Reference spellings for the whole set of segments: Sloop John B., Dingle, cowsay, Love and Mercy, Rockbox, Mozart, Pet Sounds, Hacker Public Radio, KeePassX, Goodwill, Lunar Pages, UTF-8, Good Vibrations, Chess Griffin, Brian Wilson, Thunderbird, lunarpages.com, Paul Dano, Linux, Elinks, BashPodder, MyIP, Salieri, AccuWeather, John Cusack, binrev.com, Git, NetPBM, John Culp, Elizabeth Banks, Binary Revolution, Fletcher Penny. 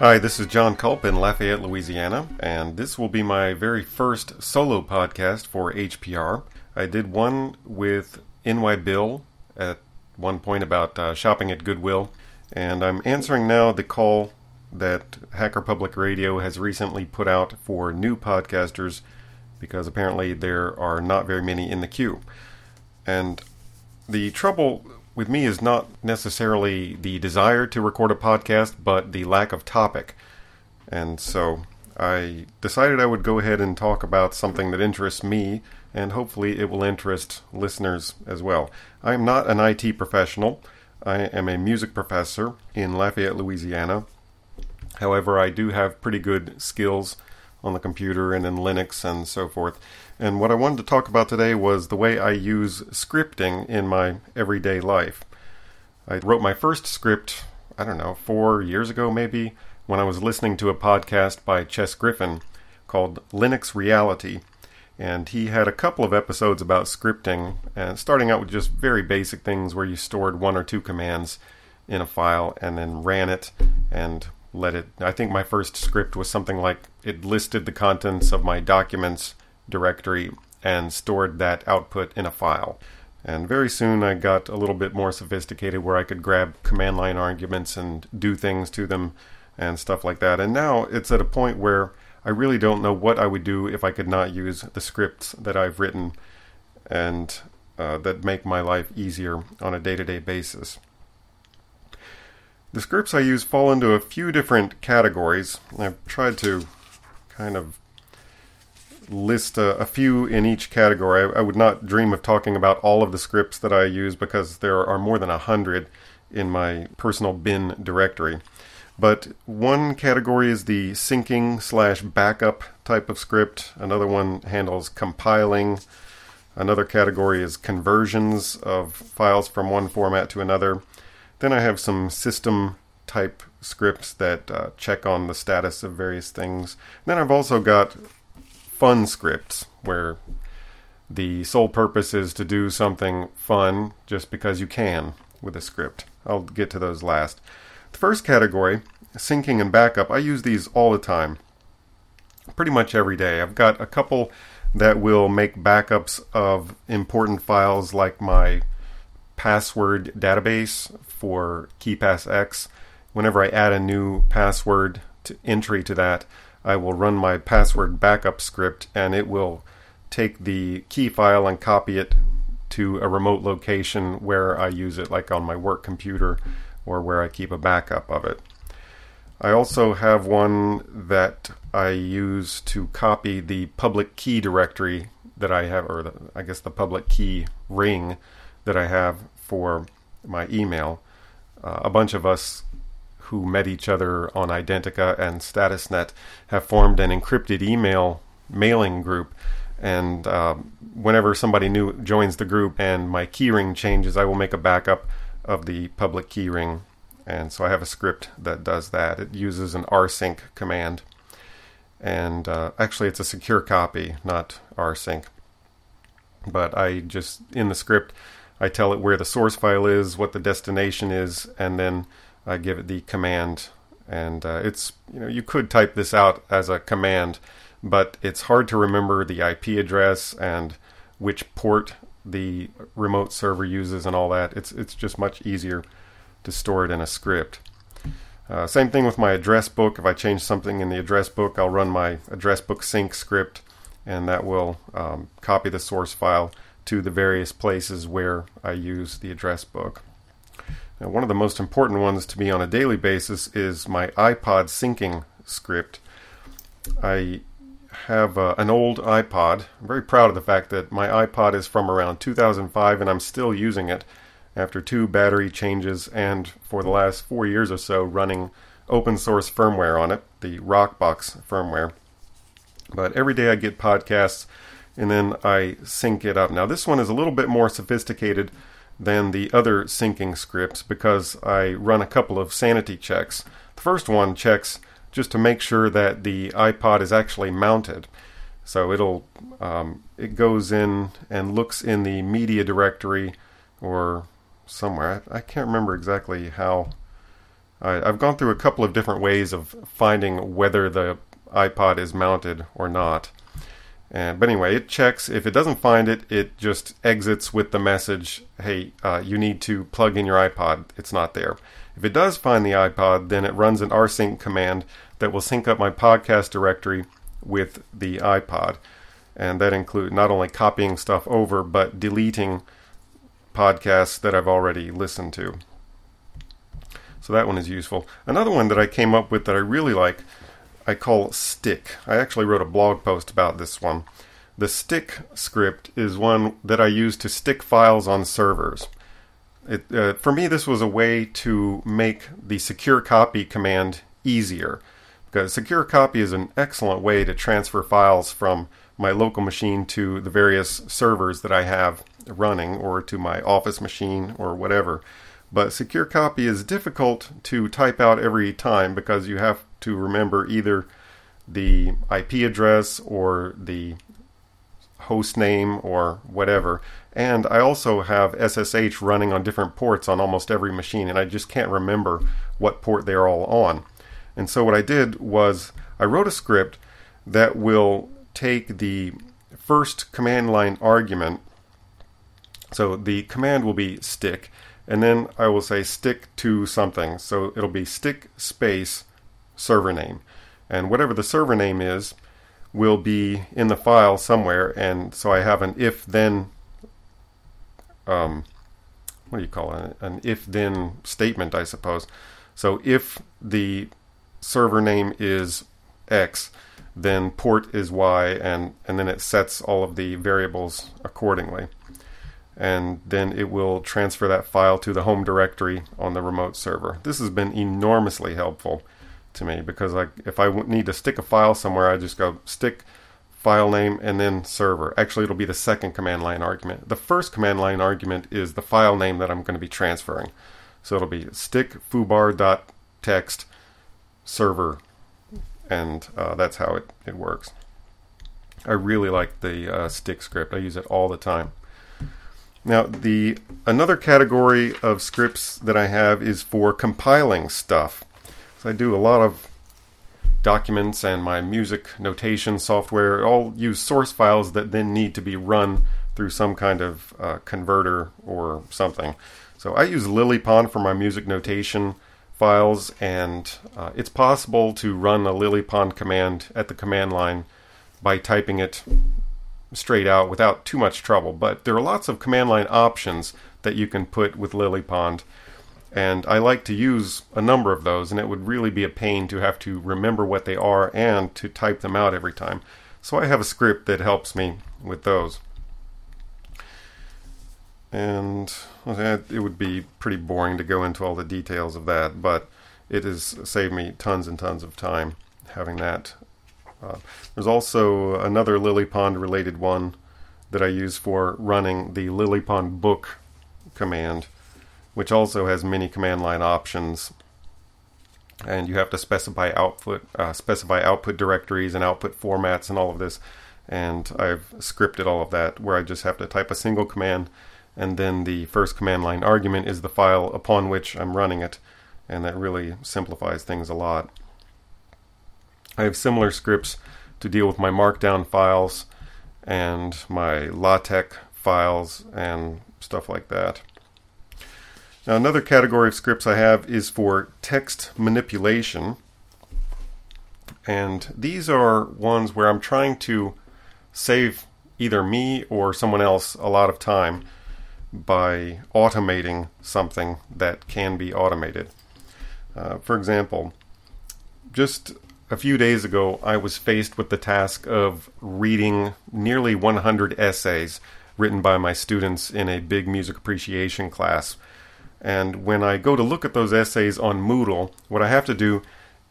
Hi, this is John Culp in Lafayette, Louisiana, and this will be my very first solo podcast for HPR. I did one with NY Bill at one point about shopping at Goodwill, and I'm answering now the call that Hacker Public Radio has recently put out for new podcasters, because apparently there are not very many in the queue. And the trouble with me is not necessarily the desire to record a podcast, but the lack of topic. And so I decided I would go ahead and talk about something that interests me, and hopefully it will interest listeners as well. I am not an IT professional. I am a music professor in Lafayette, Louisiana. However, I do have pretty good skills on the computer and in Linux and so forth. And what I wanted to talk about today was the way I use scripting in my everyday life. I wrote my first script, 4 years ago maybe, when I was listening to a podcast by Chess Griffin called Linux Reality. And he had a couple of episodes about scripting, and starting out with just very basic things where you stored 1 or 2 commands in a file and then ran it and let it. I think my first script was something like it listed the contents of my documents directory and stored that output in a file. And very soon I got a little bit more sophisticated where I could grab command line arguments and do things to them and stuff like that. And now it's at a point where I really don't know what I would do if I could not use the scripts that I've written and that make my life easier on a day-to-day basis. The scripts I use fall into a few different categories. I've tried to kind of list a few in each category. I would not dream of talking about all of the scripts that I use because there are more than 100 in my personal bin directory. But one category is the syncing/backup type of script. Another one handles compiling. Another category is conversions of files from one format to another. Then I have some system-type scripts that check on the status of various things. And then I've also got fun scripts, where the sole purpose is to do something fun just because you can with a script. I'll get to those last. The first category, syncing and backup, I use these all the time, pretty much every day. I've got a couple that will make backups of important files like my password database for KeePassX. Whenever I add a new password entry to that, I will run my password backup script, and it will take the key file and copy it to a remote location where I use it, like on my work computer or where I keep a backup of it. I also have one that I use to copy the public key directory that I have, or the public key ring that I have for my email. A bunch of us who met each other on Identica and StatusNet have formed an encrypted email mailing group, and whenever somebody new joins the group and my keyring changes, I will make a backup of the public keyring, and so I have a script that does that. It uses an rsync command, and actually it's a secure copy, not rsync, but I just, in the script, I tell it where the source file is, what the destination is, and then I give it the command. And it's, you could type this out as a command, but it's hard to remember the IP address and which port the remote server uses and all that. It's just much easier to store it in a script. Same thing with my address book. If I change something in the address book, I'll run my address book sync script, and that will copy the source file to the various places where I use the address book. Now, one of the most important ones to me on a daily basis is my iPod syncing script. I have an old iPod. I'm very proud of the fact that my iPod is from around 2005, and I'm still using it after 2 battery changes and for the last 4 years or so running open source firmware on it, the Rockbox firmware. But every day I get podcasts, and then I sync it up. Now, this one is a little bit more sophisticated than the other syncing scripts because I run a couple of sanity checks. The first one checks just to make sure that the iPod is actually mounted. So it goes in and looks in the media directory or somewhere. I can't remember exactly how I've gone through a couple of different ways of finding whether the iPod is mounted or not. But anyway, it checks. If it doesn't find it, it just exits with the message, hey, you need to plug in your iPod. It's not there. If it does find the iPod, then it runs an rsync command that will sync up my podcast directory with the iPod. And that includes not only copying stuff over, but deleting podcasts that I've already listened to. So that one is useful. Another one that I came up with that I really like, I call Stick. I actually wrote a blog post about this one. The Stick script is one that I use to stick files on servers. For me, this was a way to make the secure copy command easier, because secure copy is an excellent way to transfer files from my local machine to the various servers that I have running, or to my office machine or whatever. But secure copy is difficult to type out every time, because you have to remember either the IP address or the host name or whatever. And I also have SSH running on different ports on almost every machine, and I just can't remember what port they're all on. And so what I did was I wrote a script that will take the first command line argument. So the command will be stick, and then I will say stick to something. So it'll be stick space server name. And whatever the server name is will be in the file somewhere. And so I have an if-then, an if-then statement, I suppose. So if the server name is X, then port is Y, and then it sets all of the variables accordingly. And then it will transfer that file to the home directory on the remote server. This has been enormously helpful to me, because if I need to stick a file somewhere, I just go stick file name and then server. Actually, it'll be the second command line argument. The first command line argument is the file name that I'm going to be transferring. So it'll be stick foobar.txt server, and that's how it works. I really like the stick script. I use it all the time. Now, another category of scripts that I have is for compiling stuff. So I do a lot of documents, and my music notation software all use source files that then need to be run through some kind of converter or something. So I use LilyPond for my music notation files, and it's possible to run a LilyPond command at the command line by typing it straight out without too much trouble, but there are lots of command line options that you can put with LilyPond, and I like to use a number of those, and it would really be a pain to have to remember what they are and to type them out every time. So I have a script that helps me with those. And it would be pretty boring to go into all the details of that, but it has saved me tons and tons of time having that. There's also another LilyPond related one that I use for running the LilyPond book command, which also has many command line options, and you have to specify output directories and output formats and all of this, and I've scripted all of that where I just have to type a single command, and then the first command line argument is the file upon which I'm running it, and that really simplifies things a lot. I have similar scripts to deal with my Markdown files and my LaTeX files and stuff like that. Now, another category of scripts I have is for text manipulation. And these are ones where I'm trying to save either me or someone else a lot of time by automating something that can be automated. For example, just a few days ago, I was faced with the task of reading nearly 100 essays written by my students in a big music appreciation class. And when I go to look at those essays on Moodle, what I have to do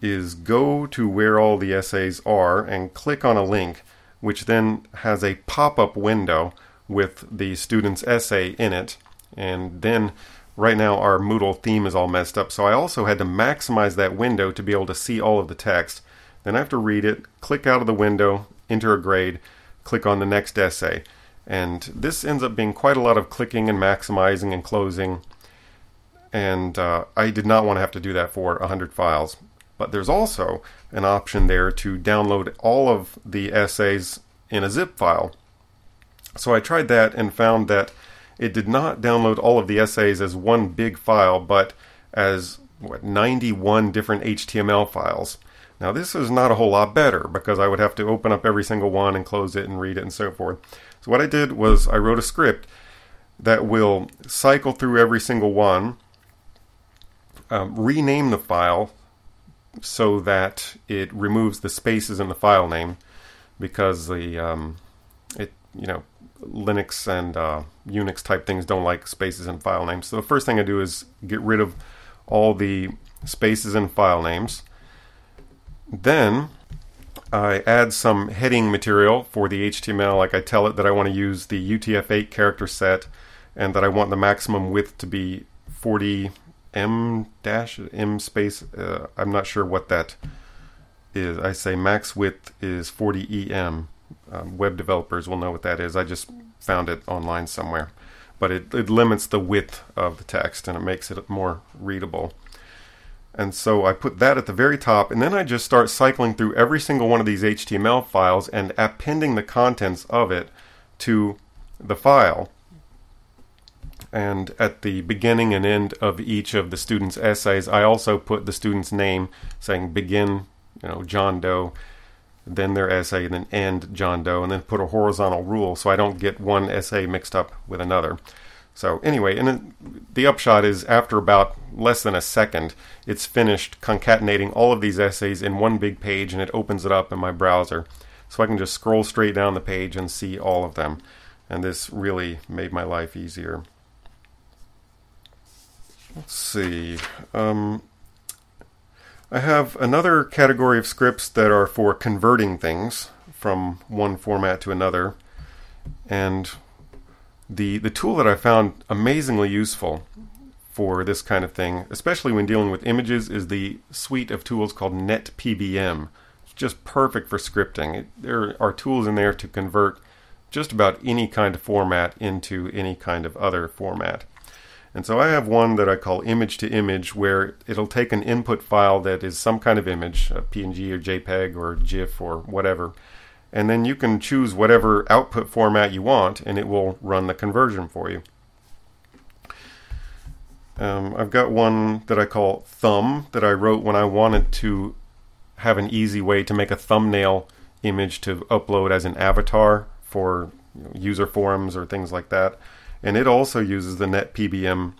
is go to where all the essays are and click on a link, which then has a pop-up window with the student's essay in it. And then right now our Moodle theme is all messed up, so I also had to maximize that window to be able to see all of the text. Then I have to read it, click out of the window, enter a grade, click on the next essay. And this ends up being quite a lot of clicking and maximizing and closing. And I did not want to have to do that for 100 files. But there's also an option there to download all of the essays in a zip file. So I tried that and found that it did not download all of the essays as one big file, but as 91 different HTML files. Now this is not a whole lot better, because I would have to open up every single one and close it and read it and so forth. So what I did was I wrote a script that will cycle through every single one, rename the file so that it removes the spaces in the file name, because the Linux and Unix type things don't like spaces in file names. So the first thing I do is get rid of all the spaces in file names. Then I add some heading material for the HTML, like I tell it that I want to use the UTF-8 character set and that I want the maximum width to be 40 m-m space. I'm not sure what that is. I say max width is 40 em. Web developers will know what that is. I just found it online somewhere. But it limits the width of the text and it makes it more readable. And so I put that at the very top, and then I just start cycling through every single one of these HTML files and appending the contents of it to the file. And at the beginning and end of each of the students' essays, I also put the student's name, saying begin, John Doe, then their essay, and then end John Doe, and then put a horizontal rule so I don't get one essay mixed up with another. So anyway, and the upshot is after about less than a second, it's finished concatenating all of these essays in one big page, and it opens it up in my browser. So I can just scroll straight down the page and see all of them. And this really made my life easier. Let's see. I have another category of scripts that are for converting things from one format to another. And The tool that I found amazingly useful for this kind of thing, especially when dealing with images, is the suite of tools called NetPBM. It's just perfect for scripting. There are tools in there to convert just about any kind of format into any kind of other format. And so I have one that I call image to image, where it'll take an input file that is some kind of image, a PNG or JPEG or GIF or whatever, and then you can choose whatever output format you want, and it will run the conversion for you. I've got one that I call Thumb, that I wrote when I wanted to have an easy way to make a thumbnail image to upload as an avatar for user forums or things like that. And it also uses the NetPBM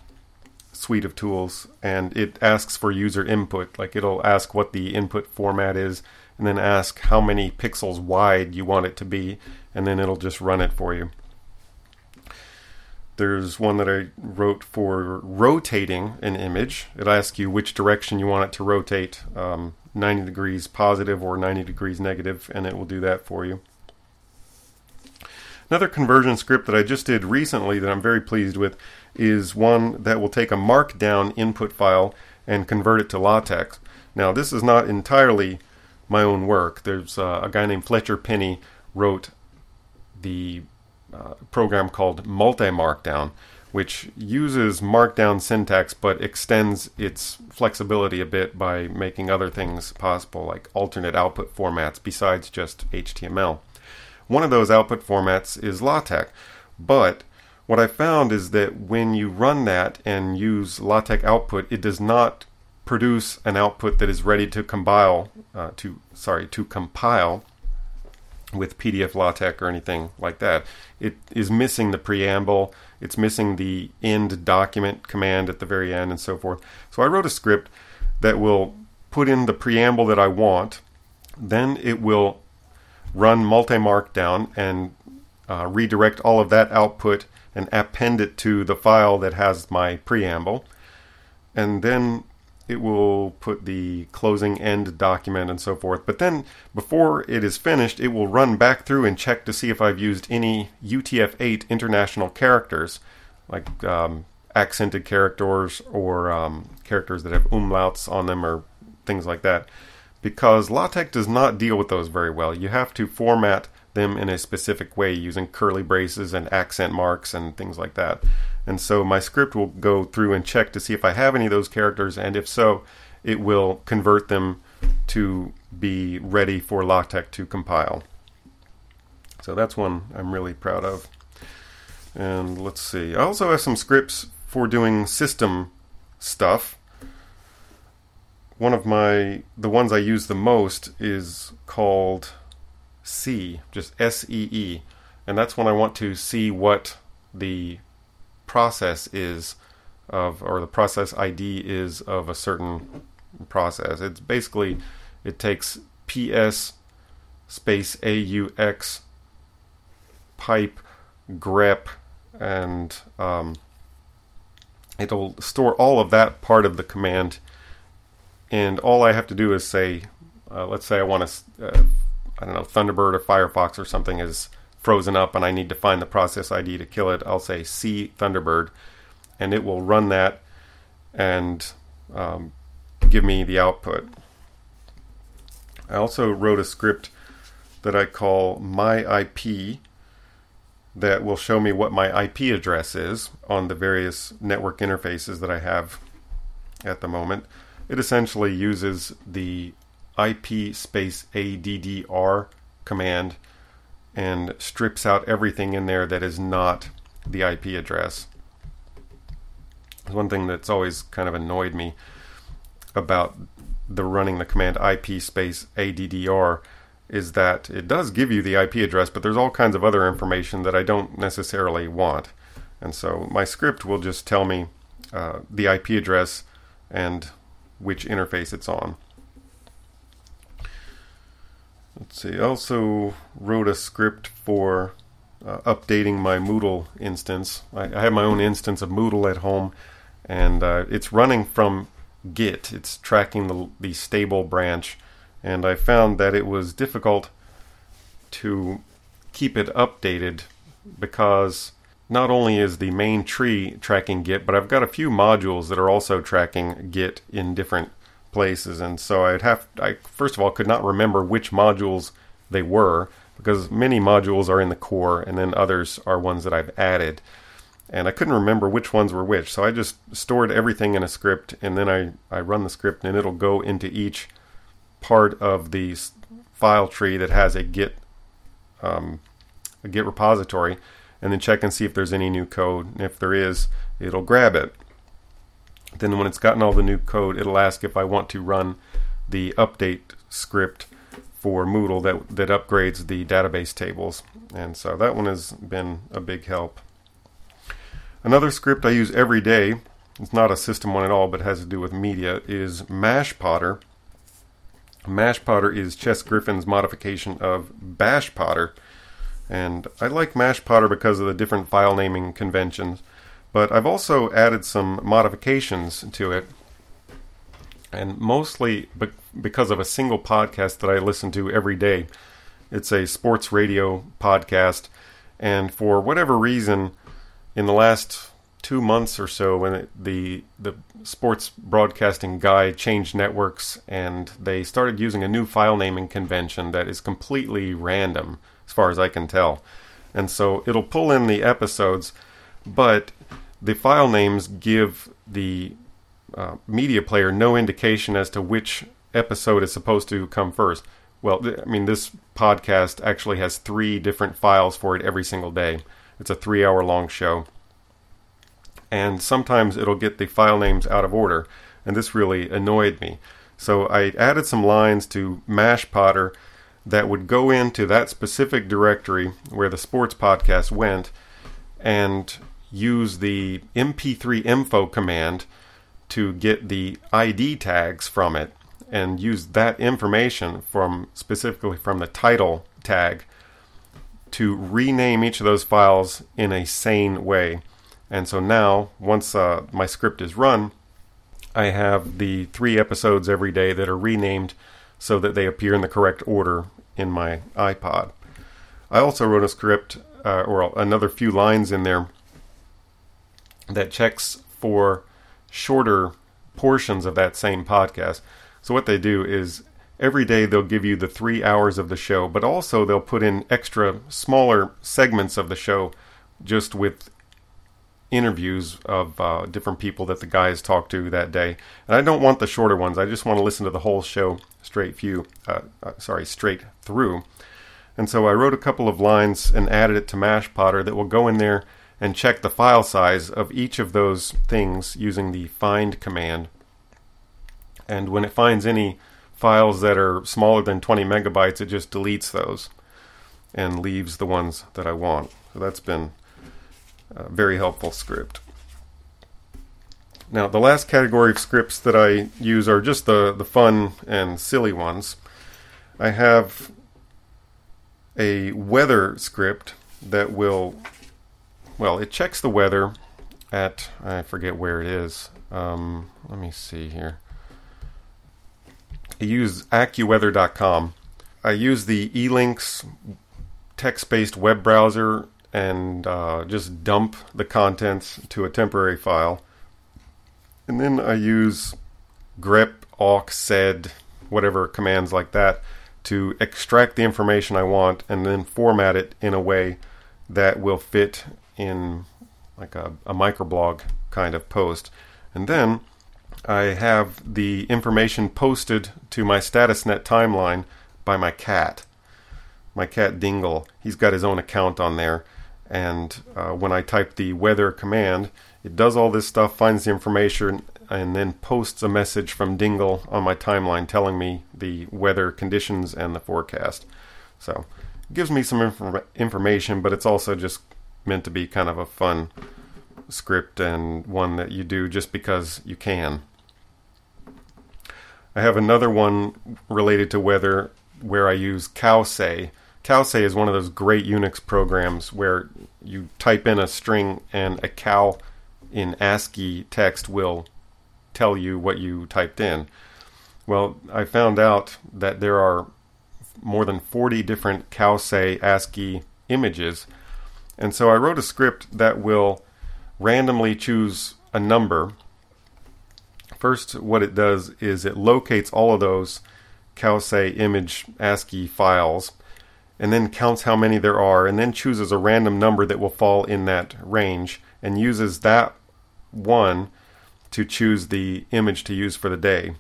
suite of tools, and it asks for user input. Like, it'll ask what the input format is, and then ask how many pixels wide you want it to be, and then it'll just run it for you. There's one that I wrote for rotating an image. It'll ask you which direction you want it to rotate, 90 degrees positive or 90 degrees negative, and it will do that for you. Another conversion script that I just did recently that I'm very pleased with is one that will take a Markdown input file and convert it to LaTeX. Now, this is not entirely my own work. There's a guy named Fletcher Penny wrote the program called MultiMarkdown, which uses Markdown syntax but extends its flexibility a bit by making other things possible, like alternate output formats besides just HTML. One of those output formats is LaTeX, but what I found is that when you run that and use LaTeX output, it does not produce an output that is ready to compile with PDF LaTeX or anything like that. It is missing the preamble, it's missing the end document command at the very end, and so forth. So I wrote a script that will put in the preamble that I want, then it will run MultiMarkdown and redirect all of that output and append it to the file that has my preamble, and then it will put the closing end document and so forth. But then before it is finished, it will run back through and check to see if I've used any UTF-8 international characters, like accented characters or characters that have umlauts on them or things like that, because LaTeX does not deal with those very well. You have to format them in a specific way using curly braces and accent marks and things like that. And so my script will go through and check to see if I have any of those characters, and if so, it will convert them to be ready for LaTeX to compile. So that's one I'm really proud of. And let's see. I also have some scripts for doing system stuff. One of the ones I use the most is called see, just SEE. And that's when I want to see what the process is of, or the process ID is of a certain process. It's basically, it takes PS space AUX pipe grep, and it'll store all of that part of the command. And all I have to do is say, let's say I want to, I don't know, Thunderbird or Firefox or something is frozen up and I need to find the process ID to kill it. I'll say C Thunderbird, and it will run that and give me the output. I also wrote a script that I call myIP that will show me what my IP address is on the various network interfaces that I have at the moment. It essentially uses the IP space ADDR command and strips out everything in there that is not the IP address. One thing that's always kind of annoyed me about the running the command IP space ADDR is that it does give you the IP address, but there's all kinds of other information that I don't necessarily want. And so my script will just tell me the IP address and which interface it's on. Let's see, I also wrote a script for updating my Moodle instance. I have my own instance of Moodle at home, and it's running from Git. It's tracking the stable branch, and I found that it was difficult to keep it updated because not only is the main tree tracking Git, but I've got a few modules that are also tracking Git in different places. And so I first of all could not remember which modules they were, because many modules are in the core and then others are ones that I've added. And I couldn't remember which ones were which. So I just stored everything in a script, and then I run the script and it'll go into each part of the file tree that has a Git repository, and then check and see if there's any new code. And if there is, it'll grab it. Then when it's gotten all the new code, it'll ask if I want to run the update script for Moodle that upgrades the database tables. And so that one has been a big help. Another script I use every day, it's not a system one at all, but has to do with media, is Mash Podder. Mash Podder is Chess Griffin's modification of BashPodder. And I like Mash Podder because of the different file naming conventions, but I've also added some modifications to it, and mostly because of a single podcast that I listen to every day. It's a sports radio podcast, and for whatever reason, in the last 2 months or so, when the sports broadcasting guy changed networks, and they started using a new file naming convention that is completely random, as far as I can tell. And so it'll pull in the episodes, but the file names give the media player no indication as to which episode is supposed to come first. Well, this podcast actually has 3 different files for it every single day. It's a 3-hour long show. And sometimes it'll get the file names out of order, and this really annoyed me. So I added some lines to Mash Podder that would go into that specific directory where the sports podcast went and use the mp3 info command to get the ID tags from it, and use that information specifically from the title tag to rename each of those files in a sane way. And so now, once my script is run, I have the 3 episodes every day that are renamed so that they appear in the correct order in my iPod. I also wrote a script, or another few lines in there, that checks for shorter portions of that same podcast. So what they do is every day they'll give you the 3 hours of the show, but also they'll put in extra smaller segments of the show just with interviews of different people that the guys talked to that day. And I don't want the shorter ones. I just want to listen to the whole show straight through. And so I wrote a couple of lines and added it to Mash Podder that will go in there and check the file size of each of those things using the find command. And when it finds any files that are smaller than 20 megabytes, it just deletes those and leaves the ones that I want. So that's been a very helpful script. Now, the last category of scripts that I use are just the fun and silly ones. I have a weather script that will, well, it checks the weather at, I forget where it is. Let me see here. I use AccuWeather.com. I use the Elinks text-based web browser and just dump the contents to a temporary file. And then I use grep, awk, sed, whatever commands like that to extract the information I want and then format it in a way that will fit in like a microblog kind of post. And then I have the information posted to my StatusNet timeline by my cat. My cat Dingle, he's got his own account on there. And when I type the weather command, it does all this stuff, finds the information, and then posts a message from Dingle on my timeline telling me the weather conditions and the forecast. So it gives me some information, but it's also just meant to be kind of a fun script and one that you do just because you can. I have another one related to weather where I use cowsay. Cowsay is one of those great Unix programs where you type in a string and a cow in ASCII text will tell you what you typed in. Well, I found out that there are more than 40 different cowsay ASCII images, and so I wrote a script that will randomly choose a number. First, what it does is it locates all of those cowsay image ASCII files and then counts how many there are and then chooses a random number that will fall in that range and uses that one to choose the image to use for the day.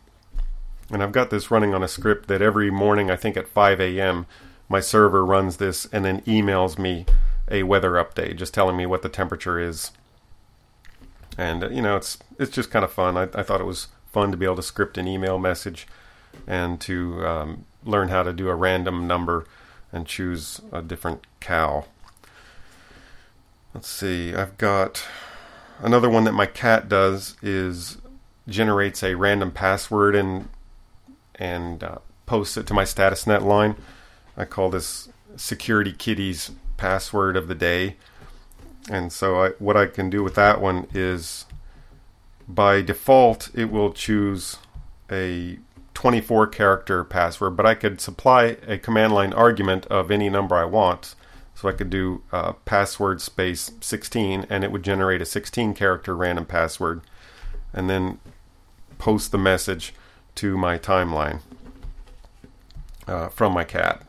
And I've got this running on a script that every morning, I think at 5 a.m., my server runs this and then emails me a weather update just telling me what the temperature is. And, you know, it's just kind of fun. I thought it was fun to be able to script an email message and to learn how to do a random number and choose a different cow. Let's see. I've got another one that my cat does is generates a random password and posts it to my StatusNet line. I call this Security Kitty's Password of the Day. And so what I can do with that one is, by default, it will choose a 24-character password, but I could supply a command line argument of any number I want. So I could do password space 16, and it would generate a 16-character random password, and then post the message to my timeline from my cat.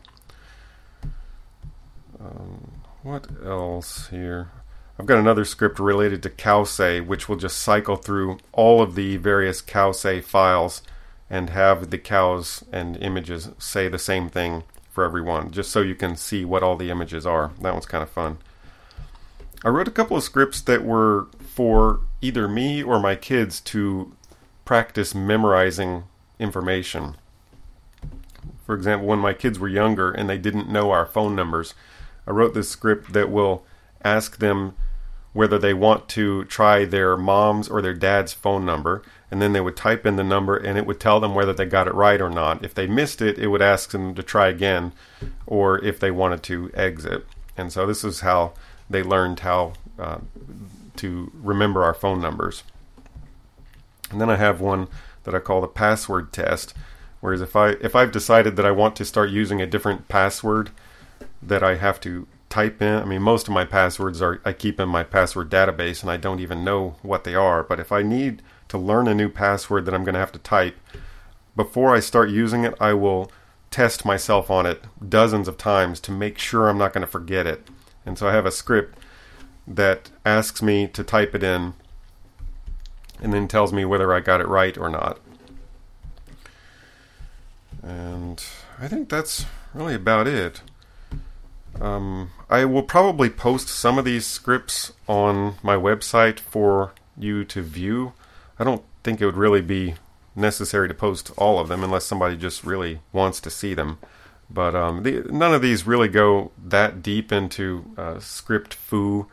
What else here? I've got another script related to cowsay, which will just cycle through all of the various cowsay files and have the cows and images say the same thing for everyone, just so you can see what all the images are. That one's kind of fun. I wrote a couple of scripts that were for either me or my kids to practice memorizing information. For example, when my kids were younger and they didn't know our phone numbers, I wrote this script that will ask them whether they want to try their mom's or their dad's phone number, and then they would type in the number and it would tell them whether they got it right or not. If they missed it, it would ask them to try again, or if they wanted to exit. And so this is how they learned how to remember our phone numbers. And then I have one that I call the password test, whereas if I've decided that I want to start using a different password that I have to type in. I mean, most of my passwords I keep in my password database and I don't even know what they are. But if I need to learn a new password that I'm going to have to type, before I start using it, I will test myself on it dozens of times to make sure I'm not going to forget it. And so I have a script that asks me to type it in and then tells me whether I got it right or not. And I think that's really about it. I will probably post some of these scripts on my website for you to view. I don't think it would really be necessary to post all of them unless somebody just really wants to see them. But none of these really go that deep into script foo.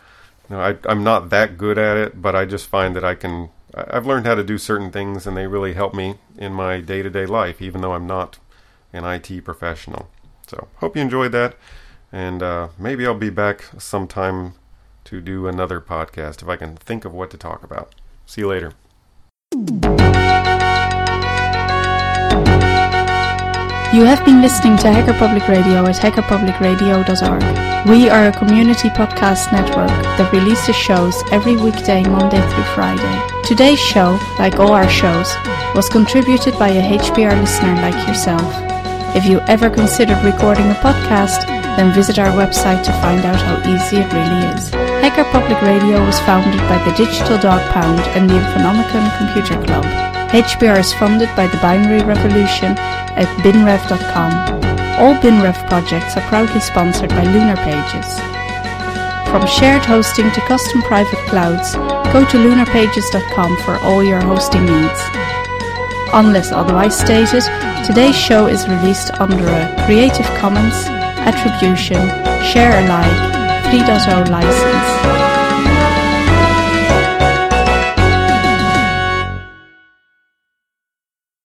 You know, I'm not that good at it, but I just find that I've learned how to do certain things, and they really help me in my day-to-day life, even though I'm not an IT professional. So, hope you enjoyed that, and maybe I'll be back sometime to do another podcast if I can think of what to talk about. See you later. You have been listening to Hacker Public Radio at hackerpublicradio.org. We are a community podcast network that releases shows every weekday, Monday through Friday. Today's show, like all our shows, was contributed by a HPR listener like yourself. If you ever considered recording a podcast, then visit our website to find out how easy it really is. Hacker Public Radio was founded by the Digital Dog Pound and the Infonomicon Computer Club. HPR is funded by the Binary Revolution at binrev.com. All BinRev projects are proudly sponsored by Lunar Pages. From shared hosting to custom private clouds, go to lunarpages.com for all your hosting needs. Unless otherwise stated, today's show is released under a Creative Commons Attribution Share Alike 3.0 license.